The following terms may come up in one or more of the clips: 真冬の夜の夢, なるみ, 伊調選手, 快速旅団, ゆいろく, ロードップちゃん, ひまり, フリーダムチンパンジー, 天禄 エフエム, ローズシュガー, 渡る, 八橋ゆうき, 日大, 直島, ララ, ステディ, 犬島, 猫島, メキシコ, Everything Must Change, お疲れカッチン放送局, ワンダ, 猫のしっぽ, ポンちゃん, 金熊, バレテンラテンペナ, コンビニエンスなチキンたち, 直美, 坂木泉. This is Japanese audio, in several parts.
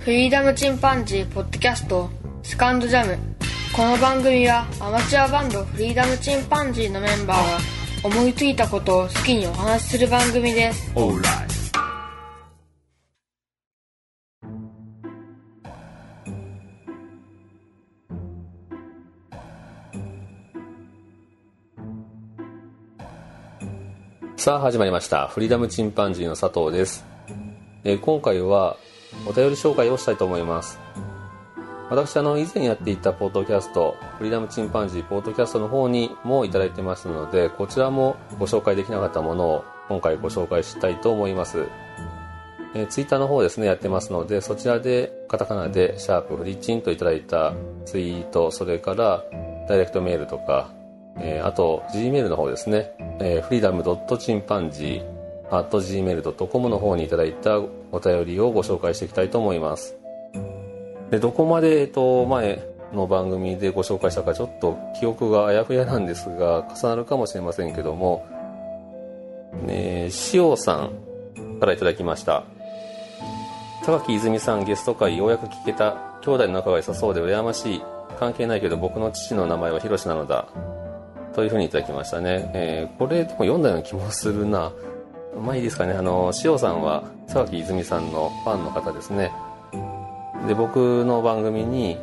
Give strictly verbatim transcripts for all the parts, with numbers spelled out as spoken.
フリーダムチンパンジーポッドキャストスカンドジャム。この番組はアマチュアバンドフリーダムチンパンジーのメンバーが思いついたことを好きにお話しする番組です。オーライさあ始まりました。フリーダムチンパンジーの佐藤です。えー、今回はお便り紹介をしたいと思います。私あの以前やっていたポッドキャストフリーダムチンパンジーポッドキャストの方にもいただいてますので、こちらもご紹介できなかったものを今回ご紹介したいと思います。えー、ツイッターの方ですねやってますので、そちらでカタカナでシャープフリチンといただいたツイート、それからダイレクトメールとか、えー、あと Gmail の方ですね、えー、フリーダムドットチンパンジーアットジーメールドットコム の方にいただいたお便りをご紹介していきたいと思います。でどこまで、えっと、前の番組でご紹介したかちょっと記憶があやふやなんですが重なるかもしれませんけども、ね、塩さんからいただきました。高木泉さんゲスト会ようやく聞けた。兄弟の仲が良さそうで羨ましい。関係ないけど僕の父の名前はひろしなのだというふうにいただきましたね。えー、これでも読んだような気もするな。まあいいですかね。あの塩さんは沢木泉さんのファンの方ですね。で僕の番組に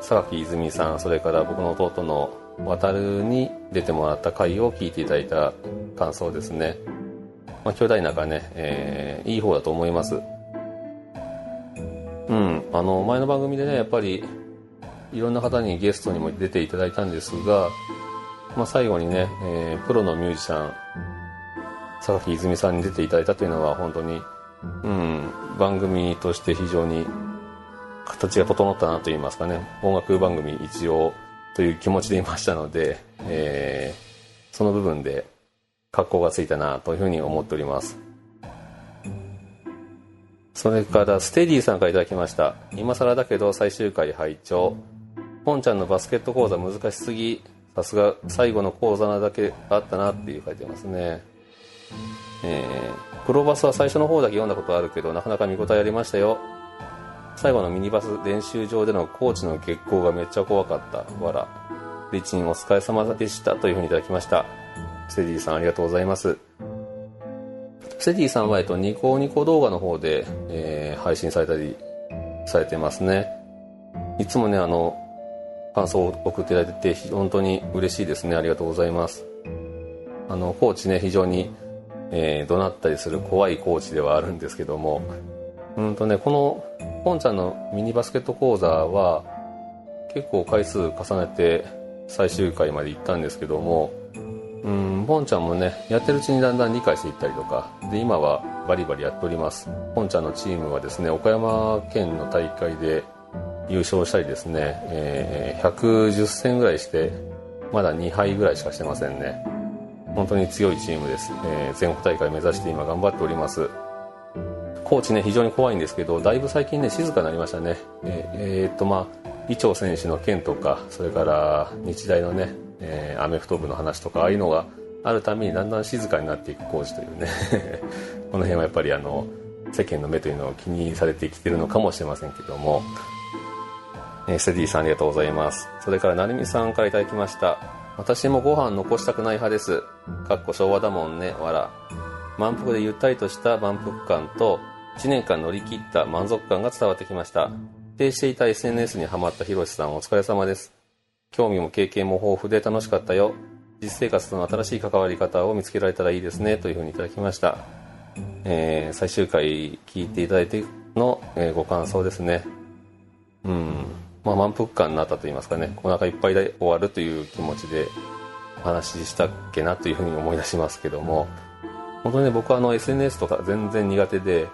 沢木泉さん、それから僕の弟の渡るに出てもらった回を聞いていただいた感想ですね。まあ兄弟仲ね、えー、いい方だと思います。うん、あの前の番組でねやっぱりいろんな方にゲストにも出ていただいたんですが、まあ、最後にね、えー、プロのミュージシャン坂木泉さんに出ていただいたというのは本当に、うん、番組として非常に形が整ったなといいますかね、音楽番組一応という気持ちでいましたので、えー、その部分で格好がついたなというふうに思っております。それからステディさんからいただきました。今更だけど最終回拝聴。ポンちゃんのバスケット講座難しすぎ、さすが最後の講座なだけあったなっていう書いてますね。えー、プロバスは最初の方だけ読んだことあるけどなかなか見応えありましたよ。最後のミニバス練習場でのコーチの激高がめっちゃ怖かったわら。リチンお疲れ様でしたというふうにいただきました。ステディさんありがとうございます。ステディさんはえっとニコニコ動画の方で、えー、配信されたりされてますね。いつもねあの感想を送っていただいて本当に嬉しいですね。ありがとうございます。あのコーチね非常に、えー、怒鳴ったりする怖いコーチではあるんですけども、うんとねこのポンちゃんのミニバスケット講座は結構回数重ねて最終回まで行ったんですけども、うんポンちゃんもねやってるうちにだんだん理解していったりとかで今はバリバリやっております。ポンちゃんのチームはですね岡山県の大会で優勝したりですね、えー、ひゃくじゅっせんぐらいしてまだにはいぐらいしかしてませんね。本当に強いチームです。えー、全国大会目指して今頑張っております。コーチね非常に怖いんですけどだいぶ最近ね静かになりましたね。えーえー、っとまあ伊調選手の件とかそれから日大のね、えー、アメフト部の話とかああいうのがあるためにだんだん静かになっていくコーチというねこの辺はやっぱりあの世間の目というのを気にされてきてるのかもしれませんけども、ステディさんありがとうございます。それからなるみさんからいただきました。私もご飯残したくない派です。かっこ昭和だもんねわら。満腹でゆったりとした満腹感といちねんかん乗り切った満足感が伝わってきました。停止していた エスエヌエス にハマったひろしさんお疲れ様です。興味も経験も豊富で楽しかったよ。実生活との新しい関わり方を見つけられたらいいですねというふうにいただきました。えー、最終回聞いていただいての、えー、ご感想ですね。うんまあ、満腹感になったと言いますかね、お腹いっぱいで終わるという気持ちでお話ししたっけなというふうに思い出しますけども、本当にね僕はあの エスエヌエス とか全然苦手で、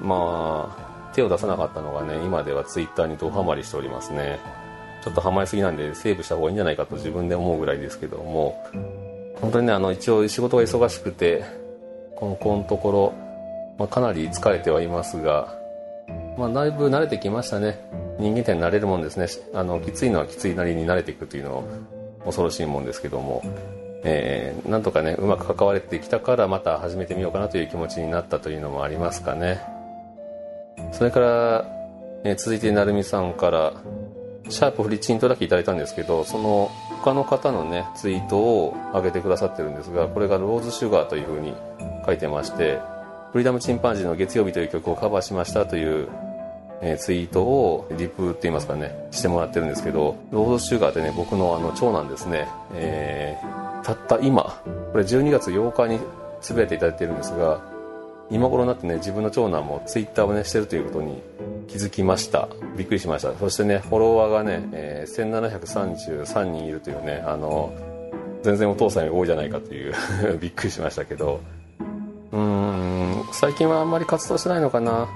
まあ手を出さなかったのがね今では Twitter にドハマりしておりますね。ちょっとハマりすぎなんでセーブした方がいいんじゃないかと自分で思うぐらいですけども、本当にねあの一応仕事が忙しくてこのこのところ、まあ、かなり疲れてはいますが、まあ、だいぶ慣れてきましたね。人間って慣れるもんですね。あのきついのはきついなりに慣れていくというのは恐ろしいもんですけども、えー、なんとかねうまく関われてきたからまた始めてみようかなという気持ちになったというのもありますかね。それからえー、続いてなるみさんからシャープフリチンとだけいただいたんですけど、その他の方のねツイートを上げてくださってるんですが、これがローズシュガーという風に書いてまして、フリーダムチンパンジーの月曜日という曲をカバーしましたという、えー、ツイートをリプって言いますかねしてもらってるんですけど、ローズシュガーってね僕のあの長男ですね、えー、たった今これじゅうにがつようかにつぶやいていただいてるんですが、今頃になってね自分の長男もツイッターをねしてるということに気づきました。びっくりしました。そしてねフォロワーがね、えー、せんななひゃくさんじゅうさんにんいるというね、あの全然お父さんより多いじゃないかというびっくりしましたけど、うーん最近はあんまり活動してないのかな。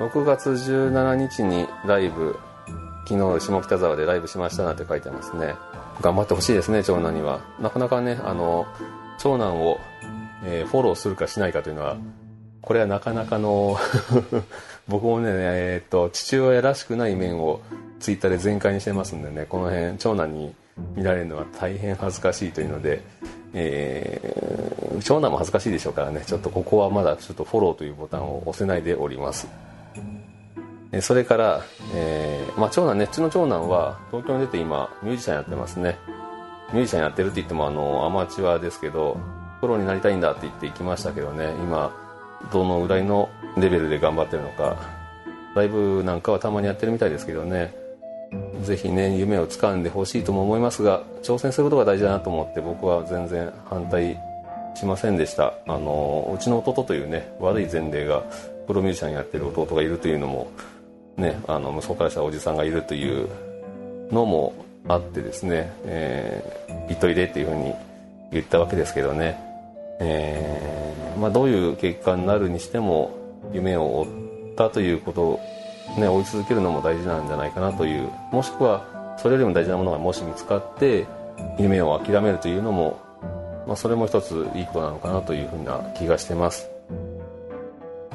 ろくがつじゅうしちにちにライブ、昨日下北沢でライブしましたなんて書いてますね。頑張ってほしいですね長男には。なかなかねあの長男を、えー、フォローするかしないかというのはこれはなかなかの僕もね、えー、っと父親らしくない面をツイッターで全開にしてますんでね、この辺長男に見られるのは大変恥ずかしいというので、えー、長男も恥ずかしいでしょうからね、ちょっとここはまだちょっとフォローというボタンを押せないでおります。それから、えーまあ、長男ね、うちの長男は東京に出て今ミュージシャンやってますね。ミュージシャンやってるって言ってもあのアマチュアですけど、プロになりたいんだって言って行きましたけどね、今どのぐらいのレベルで頑張ってるのか、ライブなんかはたまにやってるみたいですけどね、ぜひね夢を掴んでほしいとも思いますが、挑戦することが大事だなと思って僕は全然反対しませんでした。あのうちの弟というね悪い前例が、プロミュージシャンやってる弟がいるというのもね、あの息子からしたらおじさんがいるというのもあってですね、えー、いっといでっていうふうに言ったわけですけどね、えーまあ、どういう結果になるにしても夢を追ったということを、ね、追い続けるのも大事なんじゃないかなという、もしくはそれよりも大事なものがもし見つかって夢を諦めるというのも、まあ、それも一ついいことなのかなというふうな気がしてます。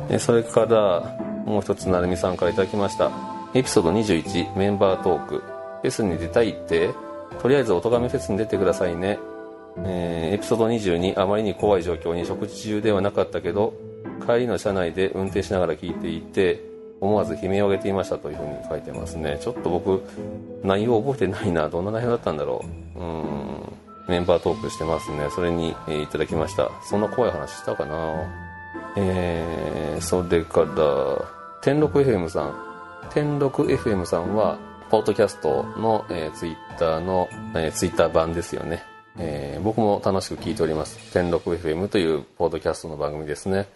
でそれからもう一つなるみさんからいただきました。エピソードにじゅういちメンバートーク、フェスに出たいってとりあえずおとがめフェスに出てくださいね。えー、エピソードにじゅうにあまりに怖い状況に食事中ではなかったけど帰りの車内で運転しながら聞いていて思わず悲鳴を上げていましたというふうに書いてますね。ちょっと僕内容覚えてないな、どんな内容だったんだろう。うーんメンバートークしてますね。それに、えー、いただきました。そんな怖い話したかな。えー、それから天禄 エフエム さん天禄 エフエム さんはポッドキャストの、えー、ツイッターの、えー、ツイッター版ですよね。えー、僕も楽しく聞いております。天禄 エフエム というポッドキャストの番組ですね。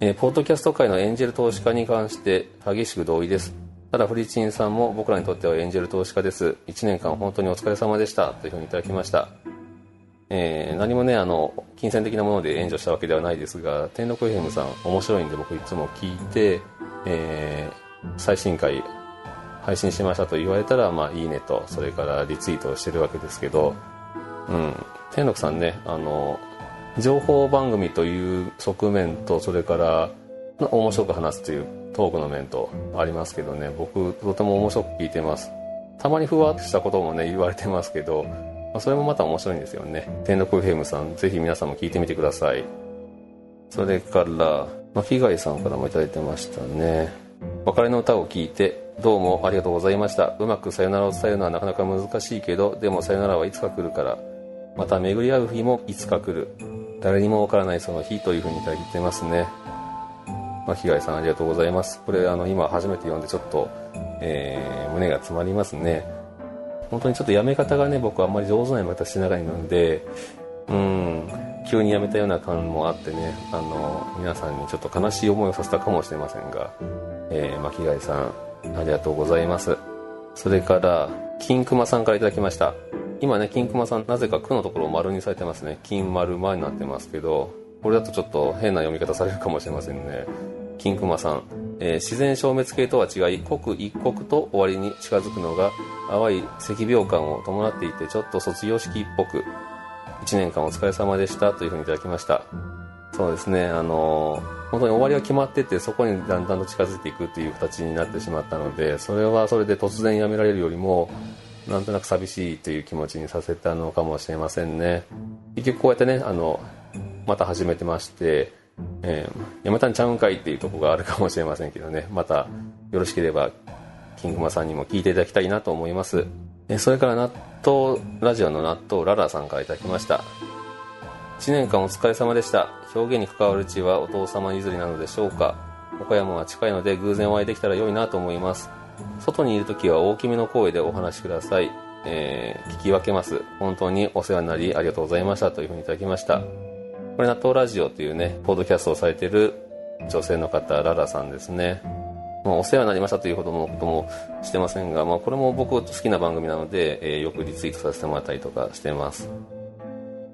えー、ポッドキャスト界のエンジェル投資家に関して激しく同意です。ただフリチンさんも僕らにとってはエンジェル投資家です。いちねんかん本当にお疲れ様でしたというふうにいただきました。えー、何もねあの金銭的なもので援助したわけではないですが、天禄 エフエム さん面白いんで僕いつも聞いて、えー、最新回配信しましたと言われたら、まあ、いいねとそれからリツイートをしてるわけですけど、うん、天禄さんねあの情報番組という側面とそれから面白く話すというトークの面とありますけどね、僕とても面白く聞いてます。たまにふわっとしたこともね言われてますけど、まあ、それもまた面白いんですよね。天禄 エフエム さんぜひ皆さんも聞いてみてください。それからまきがいさんからもいただいてましたね。別れの歌を聞いてどうもありがとうございました。うまくさよならを伝えるのはなかなか難しいけど、でもさよならはいつか来るから、また巡り合う日もいつか来る、誰にもわからないその日というふうにいただいてますね。まあ、被害さんありがとうございます。これあの今初めて読んでちょっと、えー、胸が詰まりますね。本当にちょっとやめ方がね僕はあんまり上手なやめ方しながらなんで、うん急にやめたような感もあってね、あの皆さんにちょっと悲しい思いをさせたかもしれませんが、えー、まあ、被害さんありがとうございます。それから金熊さんからいただきました。今ね金熊さんなぜかくのところを丸にされてますね。金丸まになってますけど、これだとちょっと変な読み方されるかもしれませんね。金熊さん、えー、自然消滅系とは違い刻一刻と終わりに近づくのが淡い赤病感を伴っていてちょっと卒業式っぽく、いちねんかんお疲れ様でしたというふうにいただきました。そうですね、あのー、本当に終わりは決まっててそこにだんだんと近づいていくという形になってしまったので、それはそれで突然やめられるよりもなんとなく寂しいという気持ちにさせたのかもしれませんね。結局こうやってねあのまた始めてまして、えー、やめたんちゃうんかいっていうところがあるかもしれませんけどね、またよろしければ金熊さんにも聞いていただきたいなと思います。それから納豆ラジオの納豆ララさんからいただきました。いちねんかんお疲れ様でした。表現に関わる地はお父様譲りなのでしょうか。岡山は近いので偶然お会いできたら良いなと思います。外にいるときは大きめの声でお話しください、えー、聞き分けます。本当にお世話になりありがとうございましたというふうにいただきました。これ納豆ラジオというねポッドキャストをされている女性の方ララさんですね。まあ、お世話になりましたというほどのこともしてませんが、まあ、これも僕好きな番組なので、えー、よくリツイートさせてもらったりとかしてます。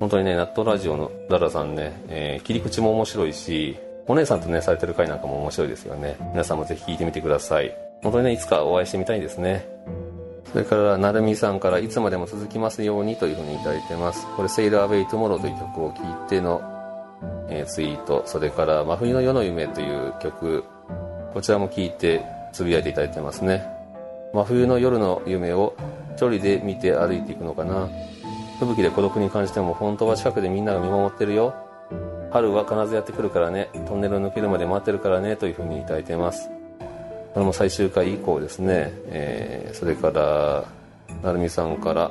本当にね納豆ラジオのララさんね、えー、切り口も面白いしお姉さんとねされてる回なんかも面白いですよね。皆さんもぜひ聞いてみてください。本当にねいつかお会いしてみたいですね。それからなるみさんからいつまでも続きますようにというふうにいただいてます。これセイルアウェイトゥモローという曲を聴いての、えー、ツイート、それから真冬の夜の夢という曲こちらも聴いてつぶやいていただいてますね。真冬の夜の夢を距離で見て歩いていくのかな。吹雪で孤独に感じても本当は近くでみんなが見守ってるよ。春は必ずやってくるからね。トンネルを抜けるまで待ってるからねというふうにいただいてます。これも最終回以降ですね、えー、それからなるみさんから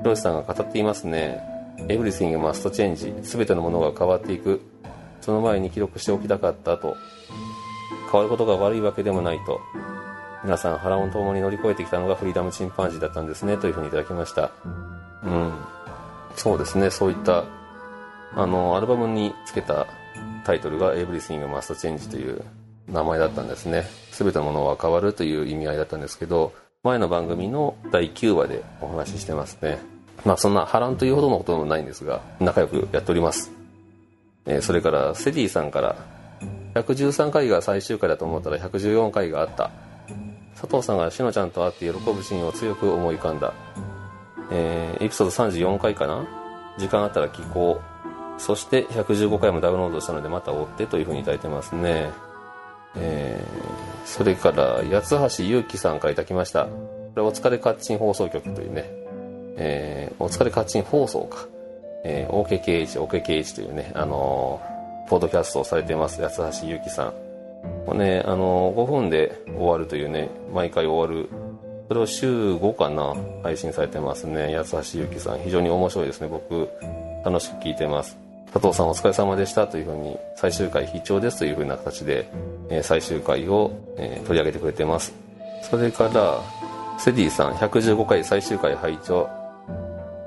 ひろしさんが語っていますね。 Everything must change すべてのものが変わっていく。その前に記録しておきたかったと。変わることが悪いわけでもないと。皆さん波乱を共に乗り越えてきたのがフリーダムチンパンジーだったんですねというふうにいただきました。うん、そうですね。そういったあのアルバムにつけたタイトルが Everything Must Change という名前だったんですね。全てのものは変わるという意味合いだったんですけど、前の番組のだいきゅうわでお話ししてますね。まあそんな波乱というほどのこともないんですが仲良くやっております。えー、それからセディさんからひゃくじゅうさんかいが最終回だと思ったらひゃくじゅうよんかいがあった。佐藤さんがしのちゃんと会って喜ぶシーンを強く思い浮かんだ。えー、エピソードさんじゅうよんかいかな。時間あったら聞こう。そしてひゃくじゅうごかいもダウンロードしたのでまた追ってという風にいただいてますね。えー、それから八橋ゆうきさんからいただきました。これお疲れカッチン放送局というね、えー、お疲れカッチン放送か、えー、オーケーケーエイチ オーケーケーエイチ というねあのー、ポッドキャストをされています八橋ゆうきさんもね、あのー、ごふんで終わるというね毎回終わるそれを週ごかな配信されてますね。八橋ゆうきさん非常に面白いですね。僕楽しく聞いてます。佐藤さんお疲れ様でしたというふうに最終回必聴ですというふうな形で、えー、最終回を、えー、取り上げてくれてます。それからセディさんひゃくじゅうごかい最終回拝聴、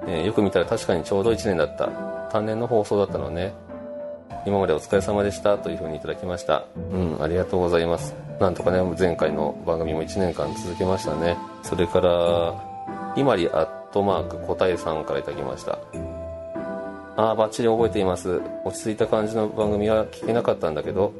えー、よく見たら確かにちょうどいちねんだった。単年の放送だったのね。今までお疲れ様でしたというふうにいただきました。うん、ありがとうございます。なんとかね前回の番組もいちねんかん続けましたね。それからひまりアットマーク答えさんからいただきました。ああバッチリ覚えています。落ち着いた感じの番組は聞けなかったんだけど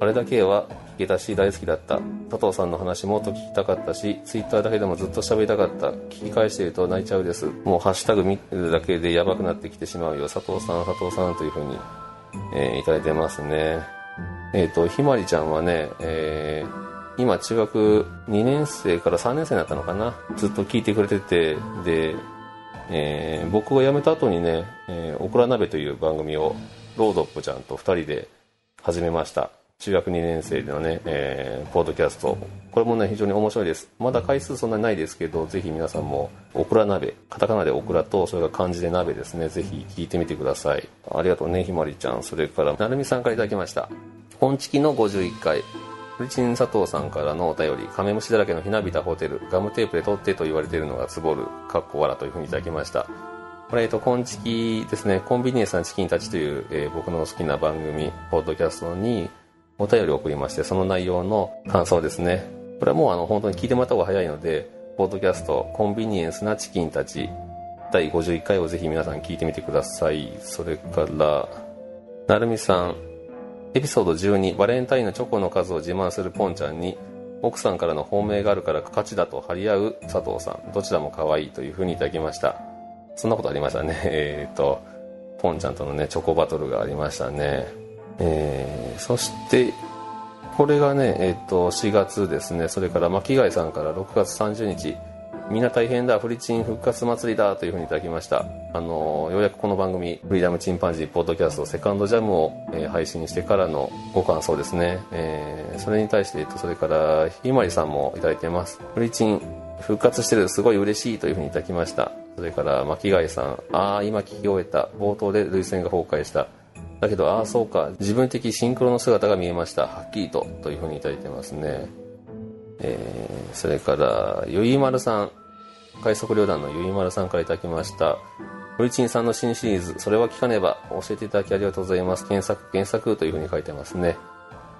あれだけは聞けたし大好きだった。佐藤さんの話もっと聞きたかったしツイッターだけでもずっと喋りたかった。聞き返していると泣いちゃうです。もうハッシュタグ見るだけでやばくなってきてしまうよ佐藤さん佐藤さんというふうに、えー、いただいてますね。えーとひまりちゃんはね、えー、今中学にねんせいからさんねんせいになったのかな。ずっと聞いてくれててで、えー、僕が辞めた後にね、えー、オクラ鍋という番組をロードップちゃんとふたりで始めました。中学にねんせいでのね、えー、ポッドキャストこれもね非常に面白いです。まだ回数そんなにないですけどぜひ皆さんもオクラ鍋カタカナでオクラとそれが漢字で鍋ですねぜひ聞いてみてください。ありがとうねひまりちゃん。それからなるみさんからいただきました。本チキのごじゅういっかいフリチン佐藤さんからのお便りカメムシだらけのひなびたホテルガムテープで撮ってと言われているのがツボるかっこわらというふうにいただきました。これえっと本チキですね。コンビニエンスなチキンたちという、えー、僕の好きな番組ポッドキャストにお便りを送りましてその内容の感想ですね。これはもうあの本当に聞いてもらった方が早いのでポッドキャストコンビニエンスなチキンたちだいごじゅういっかいをぜひ皆さん聞いてみてください。それからなるみさんエピソードじゅうにバレンタインのチョコの数を自慢するポンちゃんに奥さんからの本命があるから価値だと張り合う佐藤さんどちらも可愛いというふうにいただきました。そんなことありましたね。えーとポンちゃんとのねチョコバトルがありましたね。えー、そしてこれがねえーとしがつですね。それから巻貝さんからろくがつさんじゅうにちみんな大変だ、フリチン復活祭りだというふうにいただきました。あのようやくこの番組フリーダムチンパンジーポッドキャストセカンドジャムを、えー、配信してからのご感想ですね、えー、それに対して、えっと、それからひまりさんもいただいてます。フリチン復活してる、すごい嬉しいというふうにいただきました。それから巻貝さん、あー今聞き終えた、冒頭で涙腺が崩壊した、だけどああそうか、自分的シンクロの姿が見えました、はっきりとというふうにいただいてますね。えー、それからゆいまるさん、快速旅団のゆいまるさんからいただきました。フリチンさんの新シリーズ、それは聞かねば、教えていただきありがとうございます。検索検索というふうに書いてますね。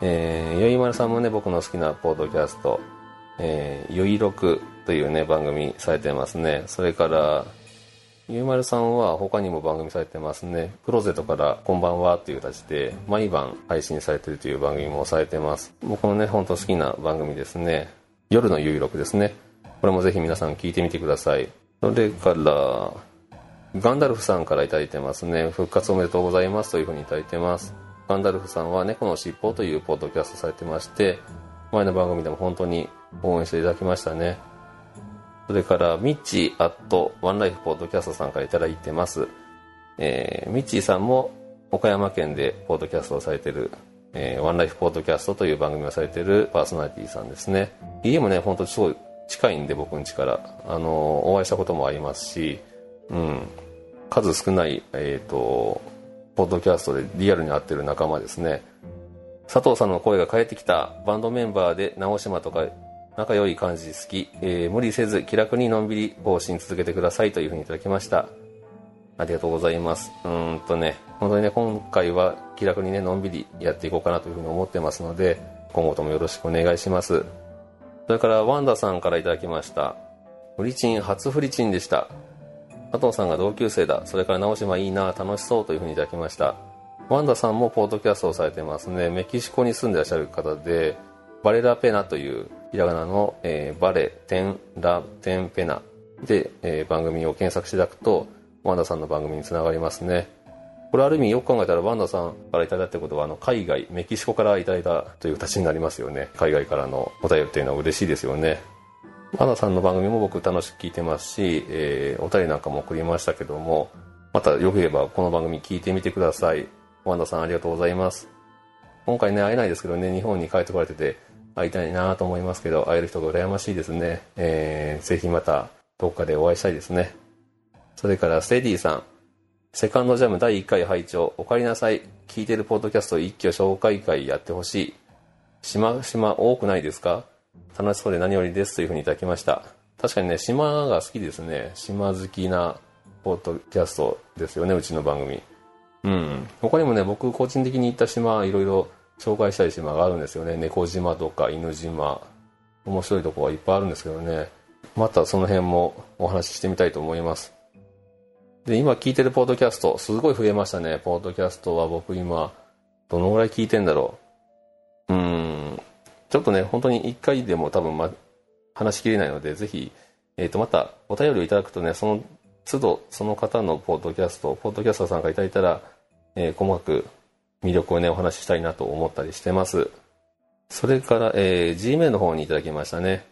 えー、ゆいまるさんもね、僕の好きなポッドキャスト、えー、ゆいろくというね番組されてますね。それからゆうまるさんは他にも番組されてますね。クローゼットからこんばんはという形で毎晩配信されているという番組もされてます。僕のね本当好きな番組ですね、夜のゆいろくですね。これもぜひ皆さん聞いてみてください。それからガンダルフさんからいただいてますね。復活おめでとうございますというふうにいただいてます。ガンダルフさんは猫のしっぽというポッドキャストされてまして、前の番組でも本当に応援していただきましたね。それからミッチーアットワンライフポッドキャストさんからいただいてます、えー、ミッチーさんも岡山県でポッドキャストをされている、えー、ワンライフポッドキャストという番組をされているパーソナリティさんですね。家もね本当にすごい近いんで、僕の家から、あのー、お会いしたこともありますし、うん、数少ない、えーと、ポッドキャストでリアルに会ってる仲間ですね。佐藤さんの声が返ってきた、バンドメンバーで直島とか仲良い感じ好き、えー、無理せず気楽にのんびり更新続けてくださいというふうにいただきました。ありがとうございます。うーんとね本当にね今回は気楽にねのんびりやっていこうかなというふうに思ってますので、今後ともよろしくお願いします。それからワンダさんからいただきました。フリチン初フリチンでした。佐藤さんが同級生だ、それから直島いいな、楽しそうというふうにいただきました。ワンダさんもポッドキャストをされてますね。メキシコに住んでいらっしゃる方で、バレラペナというひらがなの、えー、バレテンラテンペナで、えー、番組を検索していただくとワンダさんの番組につながりますね。これある意味よく考えたらワンダさんからいただいたことは、あの海外メキシコからいただいたという形になりますよね。海外からのお便りというのは嬉しいですよね。ワンダさんの番組も僕楽しく聞いてますし、えー、お便りなんかも送りましたけども、またよければこの番組聞いてみてください。ワンダさんありがとうございます。今回ね会えないですけどね、日本に帰ってこられてて会いたいなと思いますけど、会える人が羨ましいですね。えー、ぜひまたどっかでお会いしたいですね。それからステディさん、セカンドジャムだいいっかい拝聴、おかえりなさい、聞いてるポッドキャスト一挙紹介会やってほしい、島島多くないですか、楽しそうで何よりですというふうにいただきました。確かにね島が好きですね。島好きなポッドキャストですよね、うちの番組。うん、他にもね僕個人的に行った島いろいろ紹介したい島があるんですよね。猫島とか犬島、面白いとこはいっぱいあるんですけどね、またその辺もお話ししてみたいと思います。で今聞いてるポッドキャストすごい増えましたね。ポッドキャストは僕今どのぐらい聞いてんだろう、うーんちょっとね本当にいっかいでも多分、ま、話しきれないので、ぜひ、えーと、またお便りをいただくとね、その都度その方のポッドキャストポッドキャスターさんがいただいたら、えー、細かく魅力をねお話ししたいなと思ったりしてます。それから、えー、G メールの方にいただきましたね。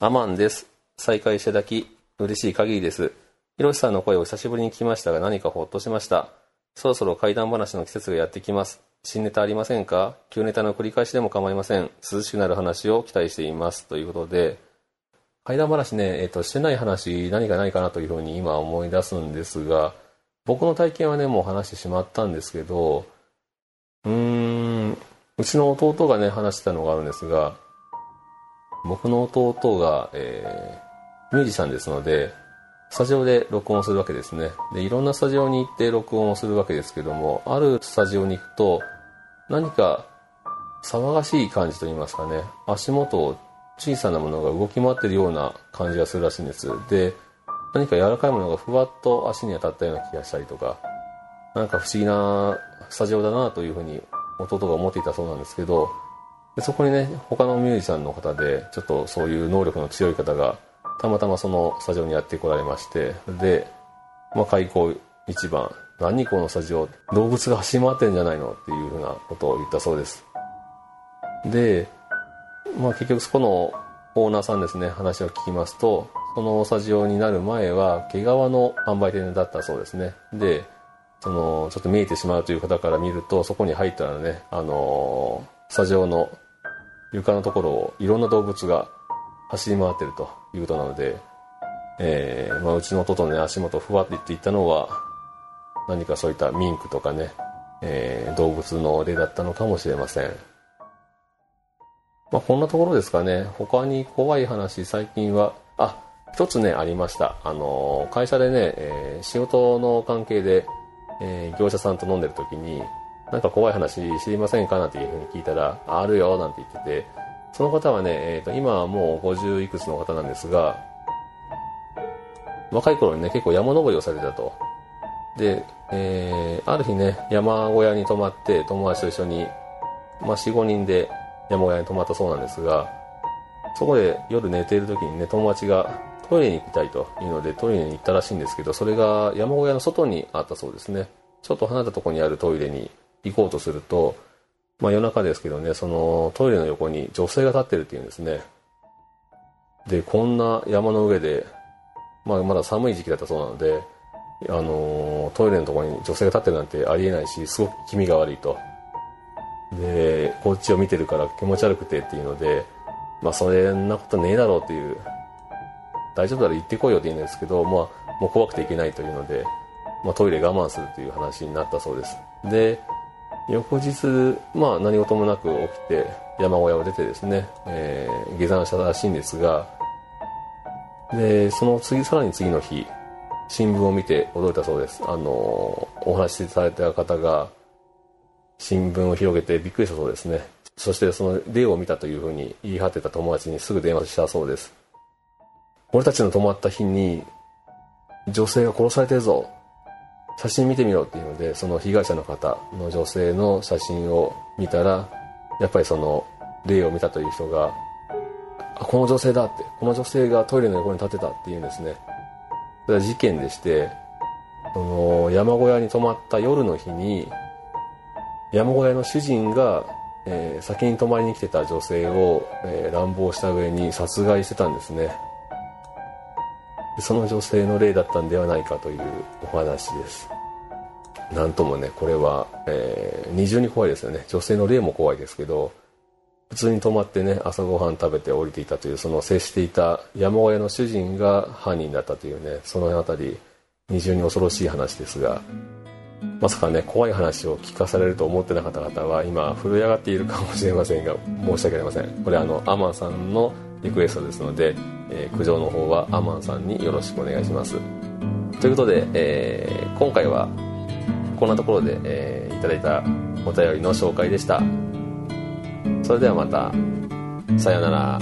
アマンです、再会していただき嬉しい限りです。ひろしさんの声を久しぶりに聞きましたが、何かほっとしました。そろそろ怪談話の季節がやってきます。新ネタありませんか、旧ネタの繰り返しでも構いません。涼しくなる話を期待していますということで、怪談話ね、えーと、してない話何かないかなというふうに今思い出すんですが、僕の体験はねもう話してしまったんですけど、うーんうちの弟がね話したのがあるんですが、僕の弟が、えー、ミュージシャンですので、スタジオで録音するわけですね。でいろんなスタジオに行って録音をするわけですけども、あるスタジオに行くと何か騒がしい感じといいますかね、足元を小さなものが動き回ってるような感じがするらしいんです。で何か柔らかいものがふわっと足に当たったような気がしたりとか、なんか不思議なスタジオだなというふうに弟が思っていたそうなんですけど、でそこにね他のミュージシャンの方でちょっとそういう能力の強い方がたまたまそのスタジオにやってこられまして、で、まあ、開口一番、何このスタジオ、動物が走り回ってるんじゃないのっていうふうなことを言ったそうです。で、まあ、結局そこのオーナーさんですね、話を聞きますと、このスタジオになる前は毛皮の販売店だったそうですね。で、そのちょっと見えてしまうという方から見ると、そこに入ったらね、あのー、スタジオの床のところをいろんな動物が走り回ってるということなので、えーまあ、うちの弟の、ね、足元をふわっていっていったのは、何かそういったミンクとかね、えー、動物の例だったのかもしれません。まあ、こんなところですかね。他に怖い話、最近はあ一つねありました。あの会社でね、えー、仕事の関係で、えー、業者さんと飲んでる時に、なんか怖い話知りませんかなんていうふうに聞いたら、あるよなんて言ってて、その方はね、えー、と今はもうごじゅういくつの方なんですが、若い頃にね結構山登りをされたと。で、えー、ある日ね山小屋に泊まって、友達と一緒に、まあ、よん、ごにんで山小屋に泊まったそうなんですが、そこで夜寝ている時にね、友達がトイレに行きたいというのでトイレに行ったらしいんですけど、それが山小屋の外にあったそうですね。ちょっと離れたところにあるトイレに行こうとすると、まあ、夜中ですけどね、そのトイレの横に女性が立ってるっていうんですね。で、こんな山の上で、まあ、まだ寒い時期だったそうなので、あのトイレのところに女性が立ってるなんてありえないし、すごく気味が悪いと。で、こっちを見てるから気持ち悪くてっていうので、まあそんなことねえだろうっていう、大丈夫だろう行ってこいよって言うんですけど、まあもう怖くていけないというので、まあ、トイレ我慢するという話になったそうです。で、翌日、まあ何事もなく起きて山小屋を出てですね、えー、下山したらしいんですが、でその次、さらに次の日、新聞を見て驚いたそうです。あのお話しされた方が新聞を広げてびっくりしたそうですね。そしてその例を見たというふうに言い張ってた友達にすぐ電話したそうです。俺たちの泊まった日に女性が殺されてるぞ、写真見てみろっていうので、その被害者の方の女性の写真を見たら、やっぱりその例を見たという人が、あ、この女性だって、この女性がトイレの横に立ってたっていうんですね。それは事件でして、その山小屋に泊まった夜の日に、山小屋の主人が、えー、先に泊まりに来てた女性を、えー、乱暴した上に殺害してたんですね。その女性の例だったんではないかというお話です。なんともね、これは、えー、二重に怖いですよね。女性の例も怖いですけど、普通に泊まってね、朝ごはん食べて降りていたという、その接していた山小屋の主人が犯人だったというね、そのあたり二重に恐ろしい話ですが、まさかね、怖い話を聞かされると思ってなかった方は今震え上がっているかもしれませんが、申し訳ありません。これはあのアマンさんのリクエストですので、えー、苦情の方はアマンさんによろしくお願いします。ということで、えー、今回はこんなところで、えー、いただいたお便りの紹介でした。それではまた、さようなら。